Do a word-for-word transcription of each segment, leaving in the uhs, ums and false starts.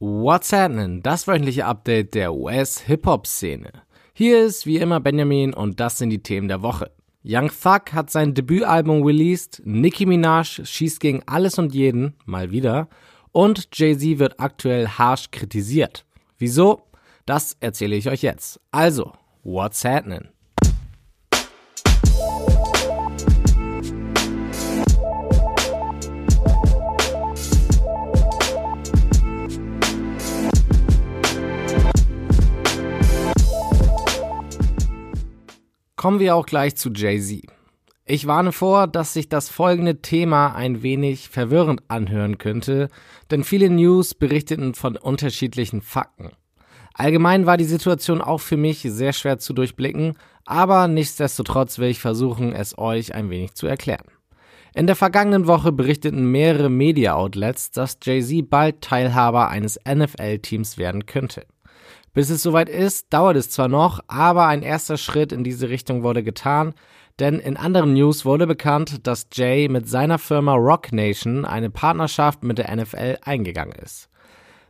What's happening? Das wöchentliche Update der U S-Hip-Hop-Szene. Hier ist wie immer Benjamin und das sind die Themen der Woche. Young Thug hat sein Debütalbum released, Nicki Minaj schießt gegen alles und jeden, mal wieder, und Jay-Z wird aktuell harsch kritisiert. Wieso? Das erzähle ich euch jetzt. Also, what's happening? Kommen wir auch gleich zu Jay-Z. Ich warne vor, dass sich das folgende Thema ein wenig verwirrend anhören könnte, denn viele News berichteten von unterschiedlichen Fakten. Allgemein war die Situation auch für mich sehr schwer zu durchblicken, aber nichtsdestotrotz will ich versuchen, es euch ein wenig zu erklären. In der vergangenen Woche berichteten mehrere Media-Outlets, dass Jay-Z bald Teilhaber eines N F L-Teams werden könnte. Bis es soweit ist, dauert es zwar noch, aber ein erster Schritt in diese Richtung wurde getan, denn in anderen News wurde bekannt, dass Jay mit seiner Firma Roc Nation eine Partnerschaft mit der N F L eingegangen ist.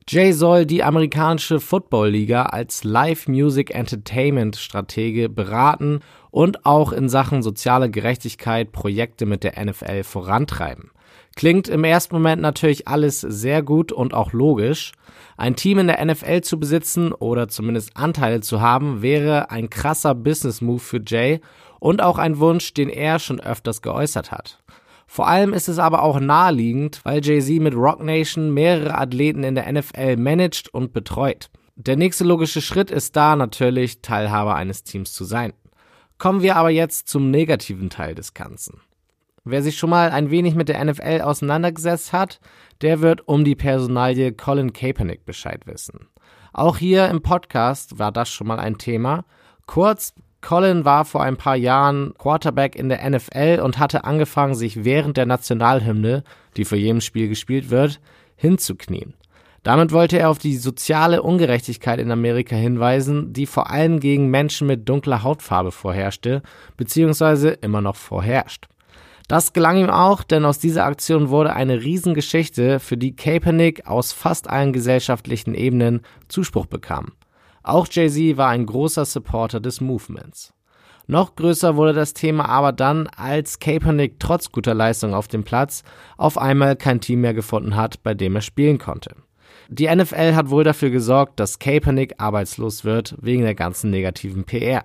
Jay soll die amerikanische Football-Liga als Live-Music-Entertainment-Stratege beraten und auch in Sachen soziale Gerechtigkeit Projekte mit der N F L vorantreiben. Klingt im ersten Moment natürlich alles sehr gut und auch logisch. Ein Team in der N F L zu besitzen oder zumindest Anteile zu haben, wäre ein krasser Business-Move für Jay und auch ein Wunsch, den er schon öfters geäußert hat. Vor allem ist es aber auch naheliegend, weil Jay-Z mit Roc Nation mehrere Athleten in der N F L managt und betreut. Der nächste logische Schritt ist da natürlich, Teilhaber eines Teams zu sein. Kommen wir aber jetzt zum negativen Teil des Ganzen. Wer sich schon mal ein wenig mit der N F L auseinandergesetzt hat, der wird um die Personalie Colin Kaepernick Bescheid wissen. Auch hier im Podcast war das schon mal ein Thema. Kurz, Colin war vor ein paar Jahren Quarterback in der N F L und hatte angefangen, sich während der Nationalhymne, die vor jedem Spiel gespielt wird, hinzuknien. Damit wollte er auf die soziale Ungerechtigkeit in Amerika hinweisen, die vor allem gegen Menschen mit dunkler Hautfarbe vorherrschte, beziehungsweise immer noch vorherrscht. Das gelang ihm auch, denn aus dieser Aktion wurde eine Riesengeschichte, für die Kaepernick aus fast allen gesellschaftlichen Ebenen Zuspruch bekam. Auch Jay-Z war ein großer Supporter des Movements. Noch größer wurde das Thema aber dann, als Kaepernick trotz guter Leistung auf dem Platz auf einmal kein Team mehr gefunden hat, bei dem er spielen konnte. Die N F L hat wohl dafür gesorgt, dass Kaepernick arbeitslos wird wegen der ganzen negativen P R.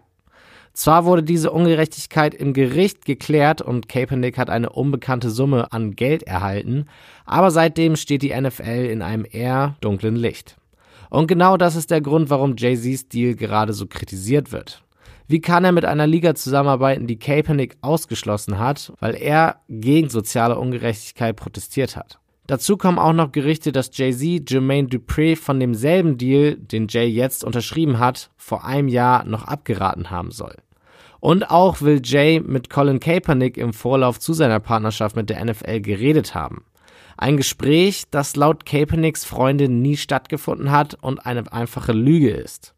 Zwar wurde diese Ungerechtigkeit im Gericht geklärt und Kaepernick hat eine unbekannte Summe an Geld erhalten, aber seitdem steht die N F L in einem eher dunklen Licht. Und genau das ist der Grund, warum Jay-Z's Deal gerade so kritisiert wird. Wie kann er mit einer Liga zusammenarbeiten, die Kaepernick ausgeschlossen hat, weil er gegen soziale Ungerechtigkeit protestiert hat? Dazu kommen auch noch Gerüchte, dass Jay-Z Jermaine Dupree von demselben Deal, den Jay jetzt unterschrieben hat, vor einem Jahr noch abgeraten haben soll. Und auch will Jay mit Colin Kaepernick im Vorlauf zu seiner Partnerschaft mit der N F L geredet haben. Ein Gespräch, das laut Kaepernicks Freundin nie stattgefunden hat und eine einfache Lüge ist.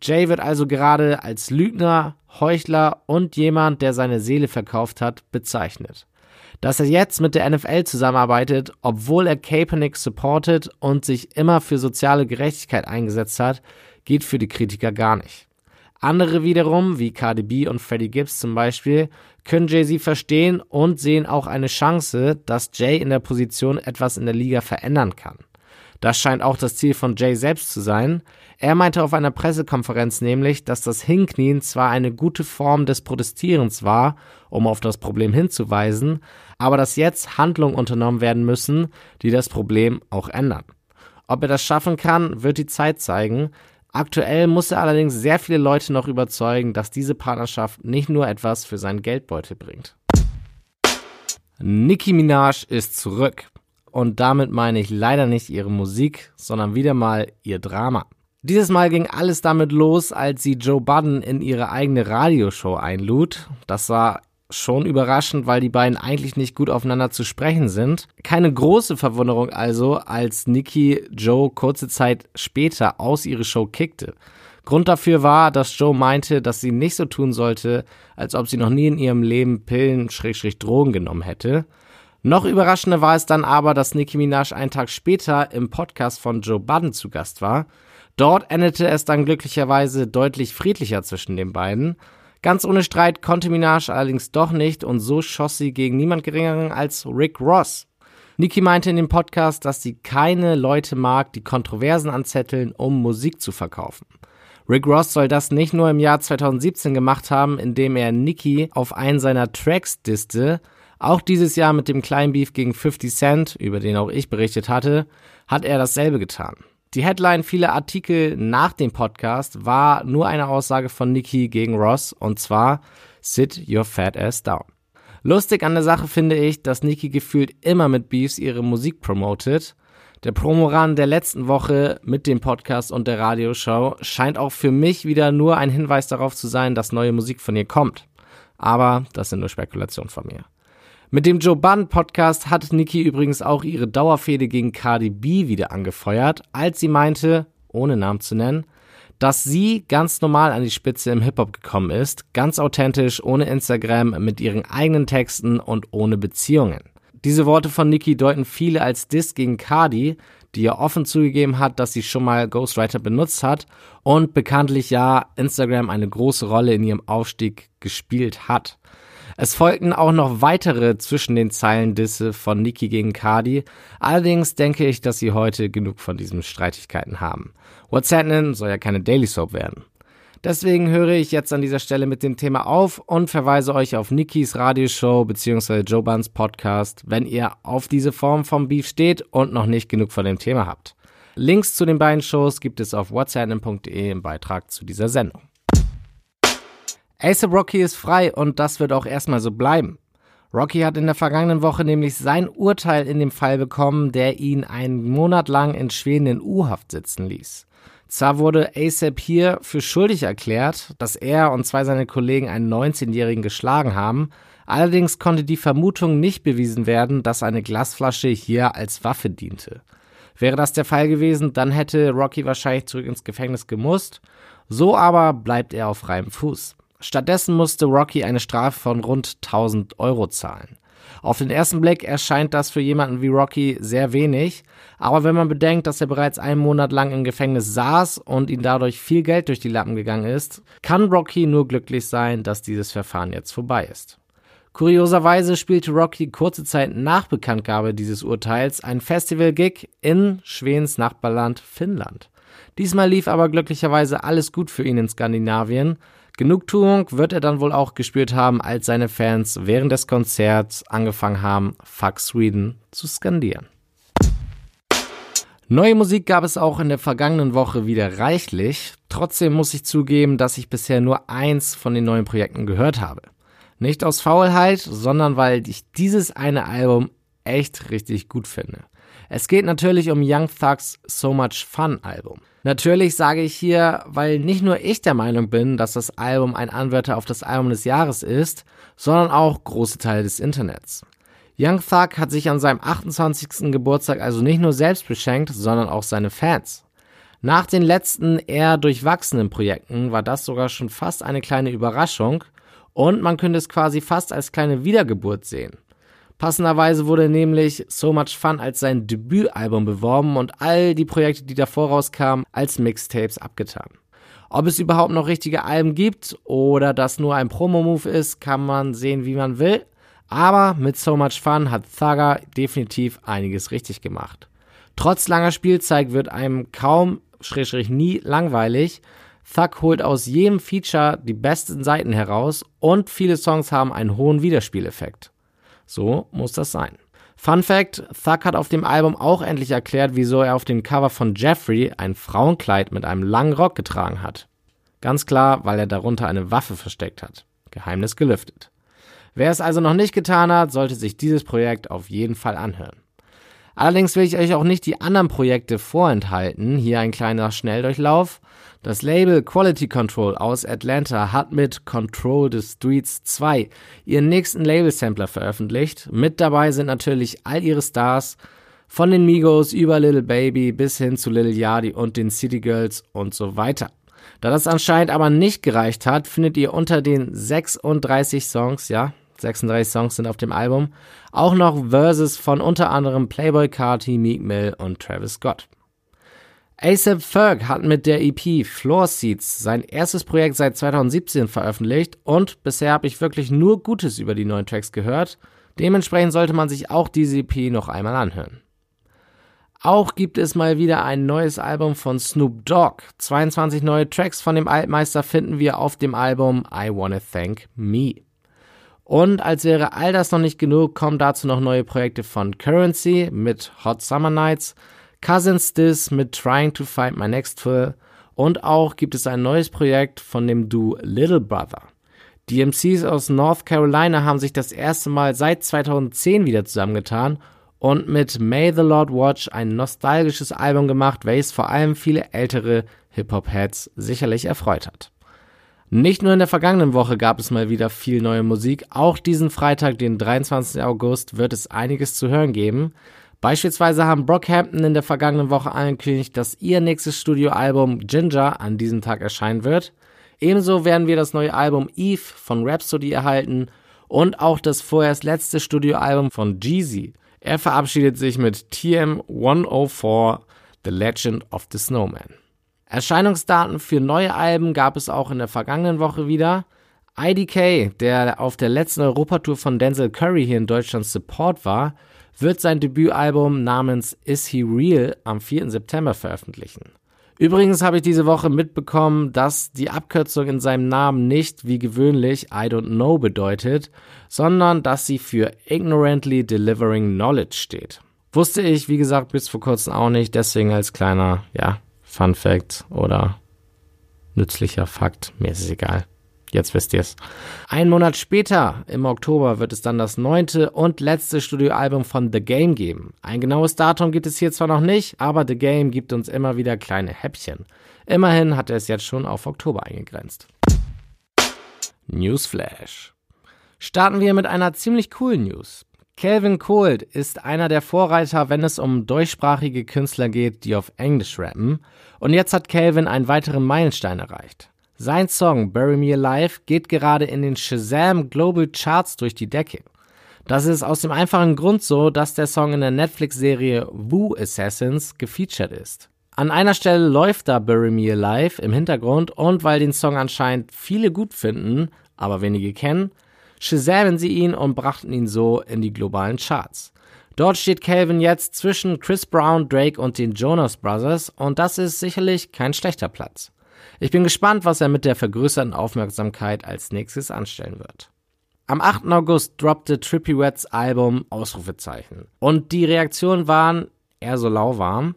Jay wird also gerade als Lügner, Heuchler und jemand, der seine Seele verkauft hat, bezeichnet. Dass er jetzt mit der N F L zusammenarbeitet, obwohl er Kaepernick supportet und sich immer für soziale Gerechtigkeit eingesetzt hat, geht für die Kritiker gar nicht. Andere wiederum, wie Cardi B und Freddie Gibbs zum Beispiel, können Jay-Z verstehen und sehen auch eine Chance, dass Jay in der Position etwas in der Liga verändern kann. Das scheint auch das Ziel von Jay selbst zu sein. Er meinte auf einer Pressekonferenz nämlich, dass das Hinknien zwar eine gute Form des Protestierens war, um auf das Problem hinzuweisen, aber dass jetzt Handlungen unternommen werden müssen, die das Problem auch ändern. Ob er das schaffen kann, wird die Zeit zeigen. Aktuell muss er allerdings sehr viele Leute noch überzeugen, dass diese Partnerschaft nicht nur etwas für seinen Geldbeutel bringt. Nicki Minaj ist zurück. Und damit meine ich leider nicht ihre Musik, sondern wieder mal ihr Drama. Dieses Mal ging alles damit los, als sie Joe Budden in ihre eigene Radioshow einlud. Das war schon überraschend, weil die beiden eigentlich nicht gut aufeinander zu sprechen sind. Keine große Verwunderung also, als Nicki Joe kurze Zeit später aus ihrer Show kickte. Grund dafür war, dass Joe meinte, dass sie nicht so tun sollte, als ob sie noch nie in ihrem Leben Pillen-Drogen genommen hätte. Noch überraschender war es dann aber, dass Nicki Minaj einen Tag später im Podcast von Joe Budden zu Gast war. Dort endete es dann glücklicherweise deutlich friedlicher zwischen den beiden. Ganz ohne Streit konnte Minaj allerdings doch nicht und so schoss sie gegen niemand Geringeren als Rick Ross. Nicki meinte in dem Podcast, dass sie keine Leute mag, die Kontroversen anzetteln, um Musik zu verkaufen. Rick Ross soll das nicht nur im Jahr zweitausendsiebzehn gemacht haben, indem er Nicki auf einen seiner Tracks disste. Auch dieses Jahr mit dem kleinen Beef gegen fifty Cent, über den auch ich berichtet hatte, hat er dasselbe getan. Die Headline vieler Artikel nach dem Podcast war nur eine Aussage von Nicki gegen Ross, und zwar "Sit your fat ass down". Lustig an der Sache finde ich, dass Nicki gefühlt immer mit Beefs ihre Musik promotet. Der Promoran der letzten Woche mit dem Podcast und der Radioshow scheint auch für mich wieder nur ein Hinweis darauf zu sein, dass neue Musik von ihr kommt. Aber das sind nur Spekulationen von mir. Mit dem Joe Budden Podcast hat Nicki übrigens auch ihre Dauerfehde gegen Cardi B wieder angefeuert, als sie meinte, ohne Namen zu nennen, dass sie ganz normal an die Spitze im Hip-Hop gekommen ist, ganz authentisch, ohne Instagram, mit ihren eigenen Texten und ohne Beziehungen. Diese Worte von Nicki deuten viele als Diss gegen Cardi, die ja offen zugegeben hat, dass sie schon mal Ghostwriter benutzt hat und bekanntlich ja Instagram eine große Rolle in ihrem Aufstieg gespielt hat. Es folgten auch noch weitere zwischen den Zeilen Disse von Nicki gegen Cardi. Allerdings denke ich, dass sie heute genug von diesen Streitigkeiten haben. What's Happening soll ja keine Daily Soap werden. Deswegen höre ich jetzt an dieser Stelle mit dem Thema auf und verweise euch auf Nickis Radioshow bzw. Joe Buddens Podcast, wenn ihr auf diese Form vom Beef steht und noch nicht genug von dem Thema habt. Links zu den beiden Shows gibt es auf what's happening punkt de im Beitrag zu dieser Sendung. A$AP Rocky ist frei und das wird auch erstmal so bleiben. Rocky hat in der vergangenen Woche nämlich sein Urteil in dem Fall bekommen, der ihn einen Monat lang in Schweden in U-Haft sitzen ließ. Zwar wurde A$AP hier für schuldig erklärt, dass er und zwei seiner Kollegen einen neunzehnjährigen geschlagen haben, allerdings konnte die Vermutung nicht bewiesen werden, dass eine Glasflasche hier als Waffe diente. Wäre das der Fall gewesen, dann hätte Rocky wahrscheinlich zurück ins Gefängnis gemusst, so aber bleibt er auf freiem Fuß. Stattdessen musste Rocky eine Strafe von rund tausend Euro zahlen. Auf den ersten Blick erscheint das für jemanden wie Rocky sehr wenig, aber wenn man bedenkt, dass er bereits einen Monat lang im Gefängnis saß und ihm dadurch viel Geld durch die Lappen gegangen ist, kann Rocky nur glücklich sein, dass dieses Verfahren jetzt vorbei ist. Kurioserweise spielte Rocky kurze Zeit nach Bekanntgabe dieses Urteils ein Festival-Gig in Schwedens Nachbarland Finnland. Diesmal lief aber glücklicherweise alles gut für ihn in Skandinavien. Genugtuung wird er dann wohl auch gespürt haben, als seine Fans während des Konzerts angefangen haben, Fuck Sweden zu skandieren. Neue Musik gab es auch in der vergangenen Woche wieder reichlich. Trotzdem muss ich zugeben, dass ich bisher nur eins von den neuen Projekten gehört habe. Nicht aus Faulheit, sondern weil ich dieses eine Album echt richtig gut finde. Es geht natürlich um Young Thugs So Much Fun Album. Natürlich sage ich hier, weil nicht nur ich der Meinung bin, dass das Album ein Anwärter auf das Album des Jahres ist, sondern auch große Teile des Internets. Young Thug hat sich an seinem achtundzwanzigsten Geburtstag also nicht nur selbst beschenkt, sondern auch seine Fans. Nach den letzten eher durchwachsenen Projekten war das sogar schon fast eine kleine Überraschung und man könnte es quasi fast als kleine Wiedergeburt sehen. Passenderweise wurde nämlich So Much Fun als sein Debütalbum beworben und all die Projekte, die davor rauskamen, als Mixtapes abgetan. Ob es überhaupt noch richtige Alben gibt oder das nur ein Promo-Move ist, kann man sehen, wie man will. Aber mit So Much Fun hat Thugger definitiv einiges richtig gemacht. Trotz langer Spielzeit wird einem kaum, schrägstrich nie, langweilig. Thug holt aus jedem Feature die besten Seiten heraus und viele Songs haben einen hohen Wiederspieleffekt. So muss das sein. Fun Fact, Thug hat auf dem Album auch endlich erklärt, wieso er auf dem Cover von Jeffrey ein Frauenkleid mit einem langen Rock getragen hat. Ganz klar, weil er darunter eine Waffe versteckt hat. Geheimnis gelüftet. Wer es also noch nicht getan hat, sollte sich dieses Projekt auf jeden Fall anhören. Allerdings will ich euch auch nicht die anderen Projekte vorenthalten. Hier ein kleiner Schnelldurchlauf. Das Label Quality Control aus Atlanta hat mit Control the Streets zwei ihren nächsten Label-Sampler veröffentlicht. Mit dabei sind natürlich all ihre Stars, von den Migos über Lil Baby bis hin zu Lil Yachty und den City Girls und so weiter. Da das anscheinend aber nicht gereicht hat, findet ihr unter den sechsunddreißig Songs, ja, sechsunddreißig Songs sind auf dem Album. Auch noch Verses von unter anderem Playboi Carti, Meek Mill und Travis Scott. A$AP Ferg hat mit der E P Floor Seats sein erstes Projekt seit zweitausendsiebzehn veröffentlicht und bisher habe ich wirklich nur Gutes über die neuen Tracks gehört. Dementsprechend sollte man sich auch diese E P noch einmal anhören. Auch gibt es mal wieder ein neues Album von Snoop Dogg. zweiundzwanzig neue Tracks von dem Altmeister finden wir auf dem Album I Wanna Thank Me. Und als wäre all das noch nicht genug, kommen dazu noch neue Projekte von Currency mit Hot Summer Nights, Cousins Diss mit Trying to Find My Next Fill und auch gibt es ein neues Projekt von dem Duo Little Brother. Die M Cs aus North Carolina haben sich das erste Mal seit zweitausendzehn wieder zusammengetan und mit May the Lord Watch ein nostalgisches Album gemacht, welches vor allem viele ältere Hip-Hop-Heads sicherlich erfreut hat. Nicht nur in der vergangenen Woche gab es mal wieder viel neue Musik, auch diesen Freitag, den dreiundzwanzigsten August, wird es einiges zu hören geben. Beispielsweise haben Brockhampton in der vergangenen Woche angekündigt, dass ihr nächstes Studioalbum Ginger an diesem Tag erscheinen wird. Ebenso werden wir das neue Album Eve von Rhapsody erhalten und auch das vorerst letzte Studioalbum von Jeezy. Er verabschiedet sich mit T M hundertvier, The Legend of the Snowman. Erscheinungsdaten für neue Alben gab es auch in der vergangenen Woche wieder. I D K, der auf der letzten Europatour von Denzel Curry hier in Deutschland Support war, wird sein Debütalbum namens Is He Real am vierten September veröffentlichen. Übrigens habe ich diese Woche mitbekommen, dass die Abkürzung in seinem Namen nicht wie gewöhnlich I don't know bedeutet, sondern dass sie für Ignorantly Delivering Knowledge steht. Wusste ich, wie gesagt, bis vor kurzem auch nicht, deswegen als kleiner, ja, Fun Fact oder nützlicher Fakt, mir ist es egal. Jetzt wisst ihr es. Ein Monat später, im Oktober, wird es dann das neunte und letzte Studioalbum von The Game geben. Ein genaues Datum gibt es hier zwar noch nicht, aber The Game gibt uns immer wieder kleine Häppchen. Immerhin hat er es jetzt schon auf Oktober eingegrenzt. Newsflash. Starten wir mit einer ziemlich coolen News. Calvin Cold ist einer der Vorreiter, wenn es um deutschsprachige Künstler geht, die auf Englisch rappen. Und jetzt hat Calvin einen weiteren Meilenstein erreicht. Sein Song Bury Me Alive geht gerade in den Shazam Global Charts durch die Decke. Das ist aus dem einfachen Grund so, dass der Song in der Netflix-Serie Wu Assassins gefeatured ist. An einer Stelle läuft da Bury Me Alive im Hintergrund und weil den Song anscheinend viele gut finden, aber wenige kennen, shazamen sie ihn und brachten ihn so in die globalen Charts. Dort steht Calvin jetzt zwischen Chris Brown, Drake und den Jonas Brothers und das ist sicherlich kein schlechter Platz. Ich bin gespannt, was er mit der vergrößerten Aufmerksamkeit als nächstes anstellen wird. Am achten August droppte Trippie Reds Album Ausrufezeichen. Und die Reaktionen waren eher so lauwarm.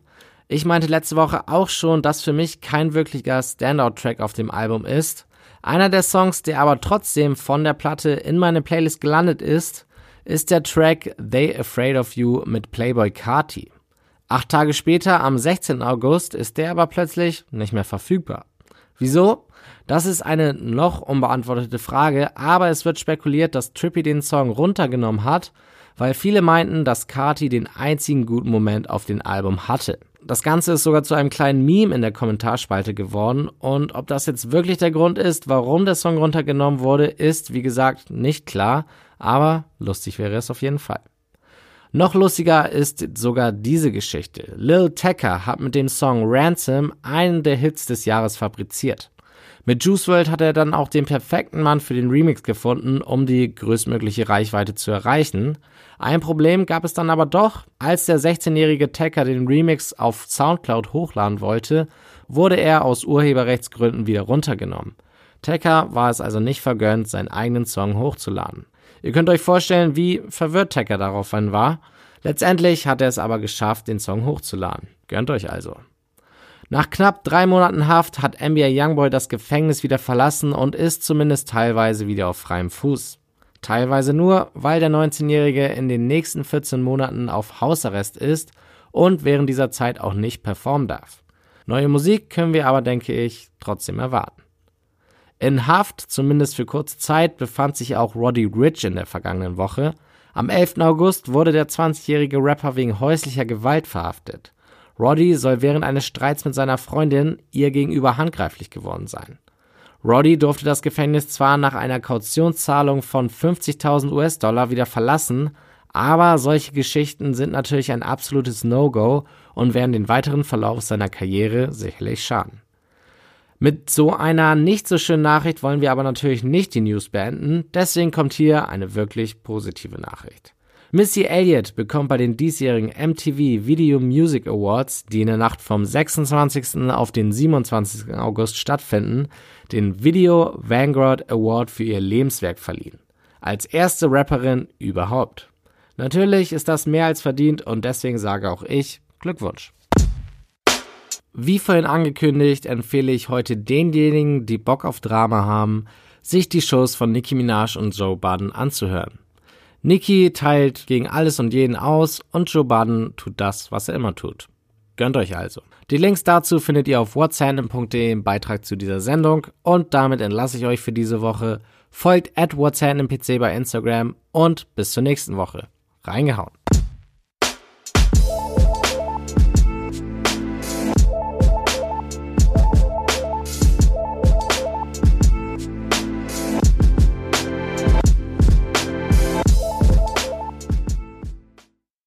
Ich meinte letzte Woche auch schon, dass für mich kein wirklicher Standout-Track auf dem Album ist. Einer der Songs, der aber trotzdem von der Platte in meine Playlist gelandet ist, ist der Track They Afraid of You mit Playboi Carti. Acht Tage später, am sechzehnten August, ist der aber plötzlich nicht mehr verfügbar. Wieso? Das ist eine noch unbeantwortete Frage, aber es wird spekuliert, dass Trippie den Song runtergenommen hat, weil viele meinten, dass Carti den einzigen guten Moment auf dem Album hatte. Das Ganze ist sogar zu einem kleinen Meme in der Kommentarspalte geworden und ob das jetzt wirklich der Grund ist, warum der Song runtergenommen wurde, ist, wie gesagt, nicht klar, aber lustig wäre es auf jeden Fall. Noch lustiger ist sogar diese Geschichte. Lil Tecca hat mit dem Song Ransom einen der Hits des Jahres fabriziert. Mit Juice world hat er dann auch den perfekten Mann für den Remix gefunden, um die größtmögliche Reichweite zu erreichen. Ein Problem gab es dann aber doch. Als der sechzehnjährige Tecca den Remix auf Soundcloud hochladen wollte, wurde er aus Urheberrechtsgründen wieder runtergenommen. Tecca war es also nicht vergönnt, seinen eigenen Song hochzuladen. Ihr könnt euch vorstellen, wie verwirrt Tecca daraufhin war. Letztendlich hat er es aber geschafft, den Song hochzuladen. Gönnt euch also. Nach knapp drei Monaten Haft hat N B A Youngboy das Gefängnis wieder verlassen und ist zumindest teilweise wieder auf freiem Fuß. Teilweise nur, weil der neunzehnjährige in den nächsten vierzehn Monaten auf Hausarrest ist und während dieser Zeit auch nicht performen darf. Neue Musik können wir aber, denke ich, trotzdem erwarten. In Haft, zumindest für kurze Zeit, befand sich auch Roddy Rich in der vergangenen Woche. Am elften August wurde der zwanzigjährige Rapper wegen häuslicher Gewalt verhaftet. Roddy soll während eines Streits mit seiner Freundin ihr gegenüber handgreiflich geworden sein. Roddy durfte das Gefängnis zwar nach einer Kautionszahlung von fünfzigtausend US-Dollar wieder verlassen, aber solche Geschichten sind natürlich ein absolutes No-Go und werden den weiteren Verlauf seiner Karriere sicherlich schaden. Mit so einer nicht so schönen Nachricht wollen wir aber natürlich nicht die News beenden, deswegen kommt hier eine wirklich positive Nachricht. Missy Elliott bekommt bei den diesjährigen M T V Video Music Awards, die in der Nacht vom sechsundzwanzigsten auf den siebenundzwanzigsten August stattfinden, den Video Vanguard Award für ihr Lebenswerk verliehen. Als erste Rapperin überhaupt. Natürlich ist das mehr als verdient und deswegen sage auch ich Glückwunsch. Wie vorhin angekündigt, empfehle ich heute denjenigen, die Bock auf Drama haben, sich die Shows von Nicki Minaj und Joe Budden anzuhören. Nicki teilt gegen alles und jeden aus und Joe Budden tut das, was er immer tut. Gönnt euch also. Die Links dazu findet ihr auf whats happening punkt de im Beitrag zu dieser Sendung und damit entlasse ich euch für diese Woche. Folgt at whats happening P C bei Instagram und bis zur nächsten Woche. Reingehauen.